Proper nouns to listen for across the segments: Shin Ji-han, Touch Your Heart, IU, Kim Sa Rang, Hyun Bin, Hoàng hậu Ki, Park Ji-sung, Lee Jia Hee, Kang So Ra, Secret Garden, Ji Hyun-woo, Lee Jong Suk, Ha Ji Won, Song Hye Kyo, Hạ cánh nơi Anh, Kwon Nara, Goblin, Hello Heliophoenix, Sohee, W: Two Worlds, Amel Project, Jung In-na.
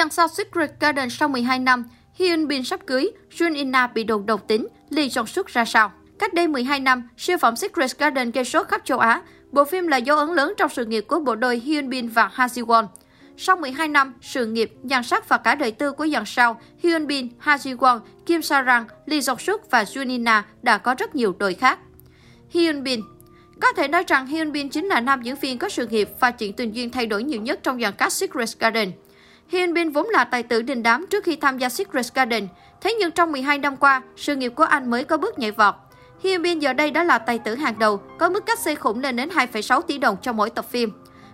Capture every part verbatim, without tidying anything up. Dàn sao Secret Garden sau mười hai năm, Hyun Bin sắp cưới, Jung In-na bị đồn độc tính, Lee Jong Suk ra sao? Cách đây mười hai năm, siêu phẩm Secret Garden gây sốt khắp châu Á. Bộ phim là dấu ấn lớn trong sự nghiệp của bộ đôi Hyun Bin và Ha Ji Won. Sau mười hai năm, sự nghiệp, nhan sắc và cả đời tư của dàn sao Hyun Bin, Ha Ji Won, Kim Sa Rang, Lee Jong Suk và Jung In-na đã có rất nhiều đôi khác. Hyun Bin. Có thể nói rằng Hyun Bin chính là nam diễn viên có sự nghiệp và chuyện tình duyên thay đổi nhiều nhất trong dàn cast Secret Garden. Hyun Bin vốn là tài tử đình đám trước khi tham gia Secret Garden. Thế nhưng trong mười hai năm qua, sự nghiệp của anh mới có bước nhảy vọt. Hyun Bin giờ đây đã là tài tử hàng đầu, có mức cách xây khủng lên đến hai phẩy sáu tỷ đồng cho mỗi tập phim.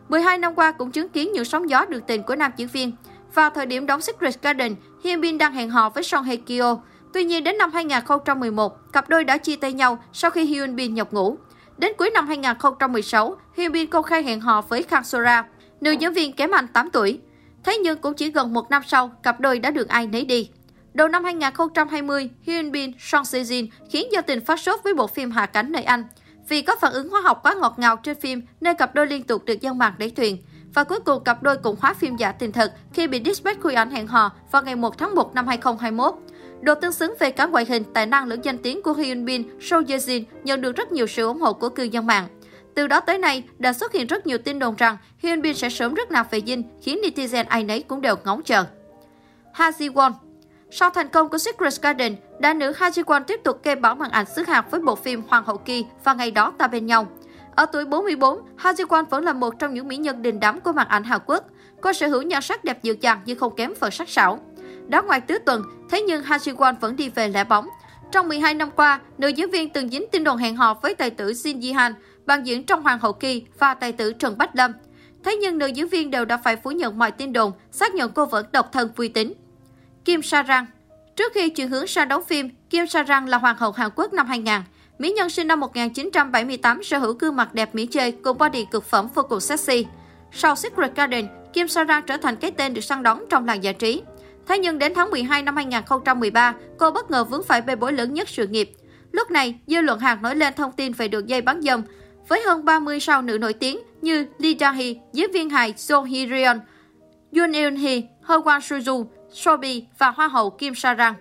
mười hai năm qua cũng chứng kiến những sóng gió được tình của nam diễn viên. Vào thời điểm đóng Secret Garden, Hyun Bin đang hẹn hò với Song Hye Kyo. Tuy nhiên đến năm hai nghìn không trăm mười một, cặp đôi đã chia tay nhau sau khi Hyun Bin nhập ngũ. Đến cuối năm hai nghìn không trăm mười sáu, Hyun Bin công khai hẹn hò với Kang So Ra, nữ diễn viên kém anh tám tuổi. Thế nhưng cũng chỉ gần một năm sau, cặp đôi đã được ai nấy đi. Đầu năm hai nghìn không trăm hai mươi, Hyun Bin, Song Sejin khiến do tình phát sốt với bộ phim Hạ Cánh Nơi Anh. Vì có phản ứng hóa học quá ngọt ngào trên phim nên cặp đôi liên tục được dân mạng đẩy thuyền. Và cuối cùng cặp đôi cũng hóa phim giả tình thật khi bị Dispatch khui ảnh hẹn hò vào ngày một tháng một năm hai nghìn không trăm hai mươi mốt. Độ tương xứng về cả ngoại hình, tài năng lẫn danh tiếng của Hyun Bin, Song Sejin nhận được rất nhiều sự ủng hộ của cư dân mạng. Từ đó tới nay, đã xuất hiện rất nhiều tin đồn rằng Hyun Bin sẽ sớm rước nạp về dinh, khiến netizen ai nấy cũng đều ngóng chờ. Ha Ji Won. Sau thành công của Secret Garden, đã nữ Ha Ji Won tiếp tục kêu bảo màn ảnh xứ hạt với bộ phim Hoàng hậu Ki và Ngày đó ta bên nhau. Ở tuổi bốn mươi bốn, Ha Ji Won vẫn là một trong những mỹ nhân đình đám của màn ảnh Hàn Quốc. Cô sở hữu nhan sắc đẹp dịu dàng nhưng không kém phần sắc sảo. Đã ngoài tứ tuần, thế nhưng Ha Ji Won vẫn đi về lẻ bóng. Trong mười hai năm qua, nữ diễn viên từng dính tin đồn hẹn hò với tài tử Shin Ji-han, bạn diễn trong Hoàng hậu Ki và tài tử Trần Bách Lâm. Thế nhưng nữ diễn viên đều đã phải phủ nhận mọi tin đồn, xác nhận cô vẫn độc thân vui tính. Kim Sa Rang. Trước khi chuyển hướng sang đóng phim, Kim Sa Rang là hoàng hậu Hàn Quốc năm hai nghìn. Mỹ nhân sinh năm một nghìn chín trăm bảy mươi tám sở hữu gương mặt đẹp mỹ chơi cùng body cực phẩm vô cùng sexy. Sau Secret Garden, Kim Sa Rang trở thành cái tên được săn đón trong làng giải trí. Thế nhưng đến tháng mười hai năm hai nghìn không trăm mười ba, cô bất ngờ vướng phải bê bối lớn nhất sự nghiệp. Lúc này, dư luận Hàn nổi lên thông tin về đường dây bán dâm với hơn ba mươi sao nữ nổi tiếng như Lee Jia Hee, diễn viên hài Sohee, Jung In-hee, Hwan Suju, Sohee và hoa hậu Kim Sa Rang.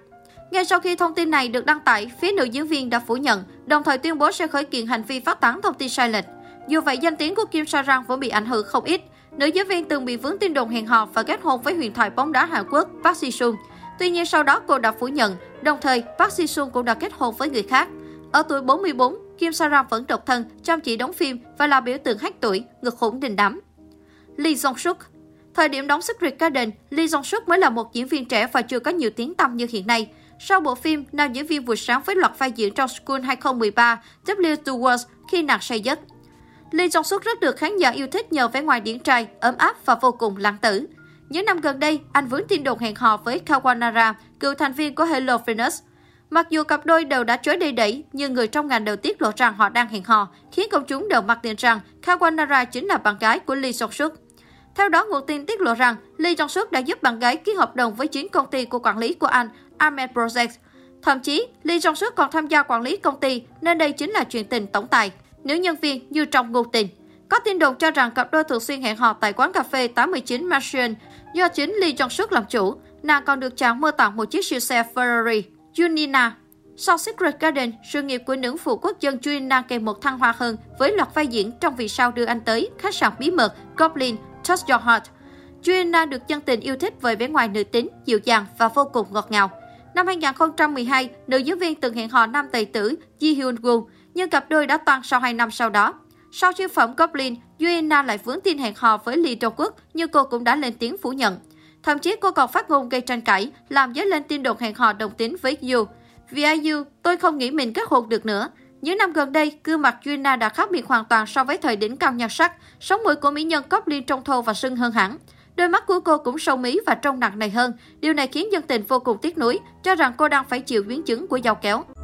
Ngay sau khi thông tin này được đăng tải, phía nữ diễn viên đã phủ nhận, đồng thời tuyên bố sẽ khởi kiện hành vi phát tán thông tin sai lệch. Dù vậy, danh tiếng của Kim Sa Rang vẫn bị ảnh hưởng không ít. Nữ diễn viên từng bị vướng tin đồn hẹn hò và kết hôn với huyền thoại bóng đá Hàn Quốc Park Ji-sung. Tuy nhiên sau đó cô đã phủ nhận, đồng thời Park Ji-sung cũng đã kết hôn với người khác. Ở tuổi bốn mươi bốn, Kim Sa Rang vẫn độc thân, chăm chỉ đóng phim và là biểu tượng hách tuổi, ngực hủng đình đám. Lee Jong Suk. Thời điểm đóng Secret Garden, Lee Jong Suk mới là một diễn viên trẻ và chưa có nhiều tiếng tăm như hiện nay. Sau bộ phim, nam diễn viên vụt sáng với loạt vai diễn trong School hai nghìn không trăm mười ba, W: Two Worlds khi nàng say giấc. Lee Jong Suk rất được khán giả yêu thích nhờ vẻ ngoài điển trai, ấm áp và vô cùng lãng tử. Những năm gần đây, anh vướng tin đồn hẹn hò với Kwon Nara, cựu thành viên của Hello Heliophoenix. Mặc dù cặp đôi đều đã chối đầy đẩy, nhưng người trong ngành đều tiết lộ rằng họ đang hẹn hò, khiến công chúng đều mặc định rằng Kwon Nara chính là bạn gái của Lee Jong Suk. Theo đó, nguồn tin tiết lộ rằng Lee Jong Suk đã giúp bạn gái ký hợp đồng với chính công ty của quản lý của anh, Amel Project. Thậm chí, Lee Jong Suk còn tham gia quản lý công ty, nên đây chính là chuyện tình tổng tài, nữ nhân viên như trong ngôn tình. Có tin đồn cho rằng cặp đôi thường xuyên hẹn hò tại quán cà phê tám mươi chín Mansion do chính Lee Jong Suk làm chủ. Nàng còn được chàng mua tặng một chiếc siêu xe Ferrari. Jung In-na. Sau Secret Garden, sự nghiệp của nữ phụ quốc dân Jung In-na ngày một thăng hoa hơn với loạt vai diễn trong Vì sao đưa anh tới, Khách sạn bí mật, Goblin, Touch Your Heart. Jung In-na được dân tình yêu thích với vẻ ngoài nữ tính, dịu dàng và vô cùng ngọt ngào. Năm hai nghìn không trăm mười hai, nữ diễn viên từng hẹn hò nam tài tử Ji Hyun-woo, nhưng cặp đôi đã toang sau hai năm sau đó. Sau siêu phẩm Goblin, Jung In-na lại vướng tin hẹn hò với Lee Jong-suk, nhưng cô cũng đã lên tiếng phủ nhận. Thậm chí cô còn phát ngôn gây tranh cãi, làm dấy lên tin đồn hẹn hò đồng tính với i u. Vì i u, tôi không nghĩ mình kết hôn được nữa. Những năm gần đây, gương mặt Jung In-na đã khác biệt hoàn toàn so với thời đỉnh cao nhan sắc. Sống mũi của mỹ nhân Goblin trông thô và sưng hơn hẳn. Đôi mắt của cô cũng sâu mí và trông nặng nề hơn. Điều này khiến dân tình vô cùng tiếc nuối, cho rằng cô đang phải chịu biến chứng của dao kéo.